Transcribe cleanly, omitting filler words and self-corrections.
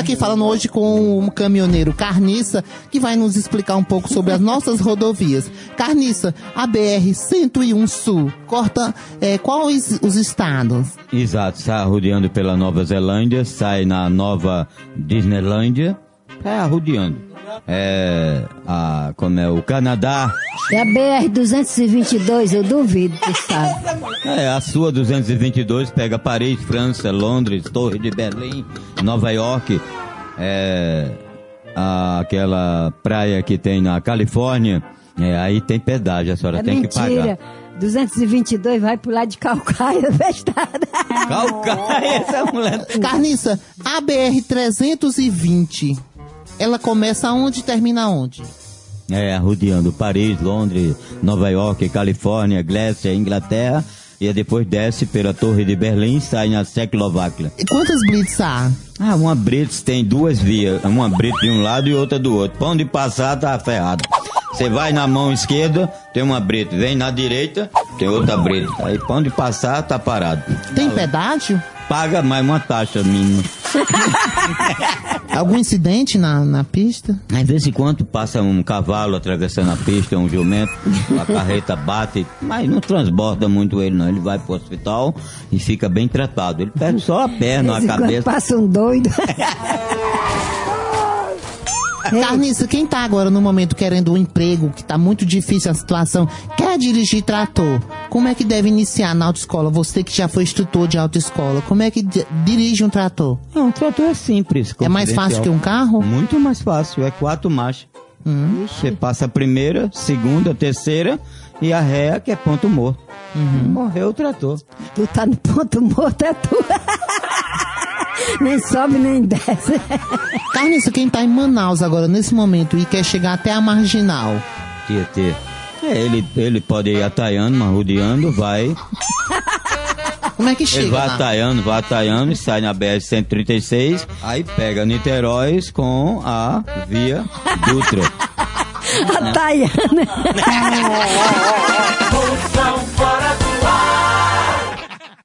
aqui falando hoje com um caminhoneiro, Carniça, que vai nos explicar um pouco sobre as nossas rodovias. Carniça, a BR-101 Sul corta quais os estados? Exato, está rodeando pela Nova Zelândia, sai na Nova Disneylândia, está rodeando. O Canadá. É a BR-222, eu duvido que sabe. É, a sua 222 pega Paris, França, Londres, Torre de Berlim, Nova York, aquela praia que tem na Califórnia, aí tem pedágio, a senhora tem mentira. Que pagar. 222 vai pular de Calcaia, vestada. Calcaia, essa mulher. Carniça, a BR-320. Ela começa onde e termina onde? Rodeando Paris, Londres, Nova York, Califórnia, Grécia, Inglaterra. E depois desce pela Torre de Berlim e sai na Tchecoslováquia. E quantas blitz há? Uma blitz tem duas vias. Uma blitz de um lado e outra do outro. Pra onde passar, tá ferrado. Você vai na mão esquerda, tem uma brita. Vem na direita, tem outra brita. Aí pra onde passar, tá parado. Tem pedágio? Paga mais uma taxa mínima. Algum incidente na pista? De vez em quando passa um cavalo atravessando a pista, um jumento, a carreta bate, mas não transborda muito ele não, ele vai pro hospital e fica bem tratado, ele perde só a perna, a cabeça. Passa um doido. Carniça, quem tá agora no momento querendo um emprego, que tá muito difícil a situação, quer dirigir trator, como é que deve iniciar na autoescola? Você que já foi instrutor de autoescola, como é que dirige um trator? Um trator é simples. É mais fácil que um carro? Muito mais fácil, é 4 marchas. Você passa a primeira, segunda, terceira e a ré, que é ponto morto. Morreu o trator. Tu tá no ponto morto, é tu. Nem sobe, nem desce. Carniça, quem tá em Manaus agora, nesse momento, e quer chegar até a Marginal? Tietê. Ele pode ir ataiando, marrudeando, vai... Como é que chega? Ele vai ataiando e sai na BR-136, aí pega Niterói com a Via Dutra. Ataiando.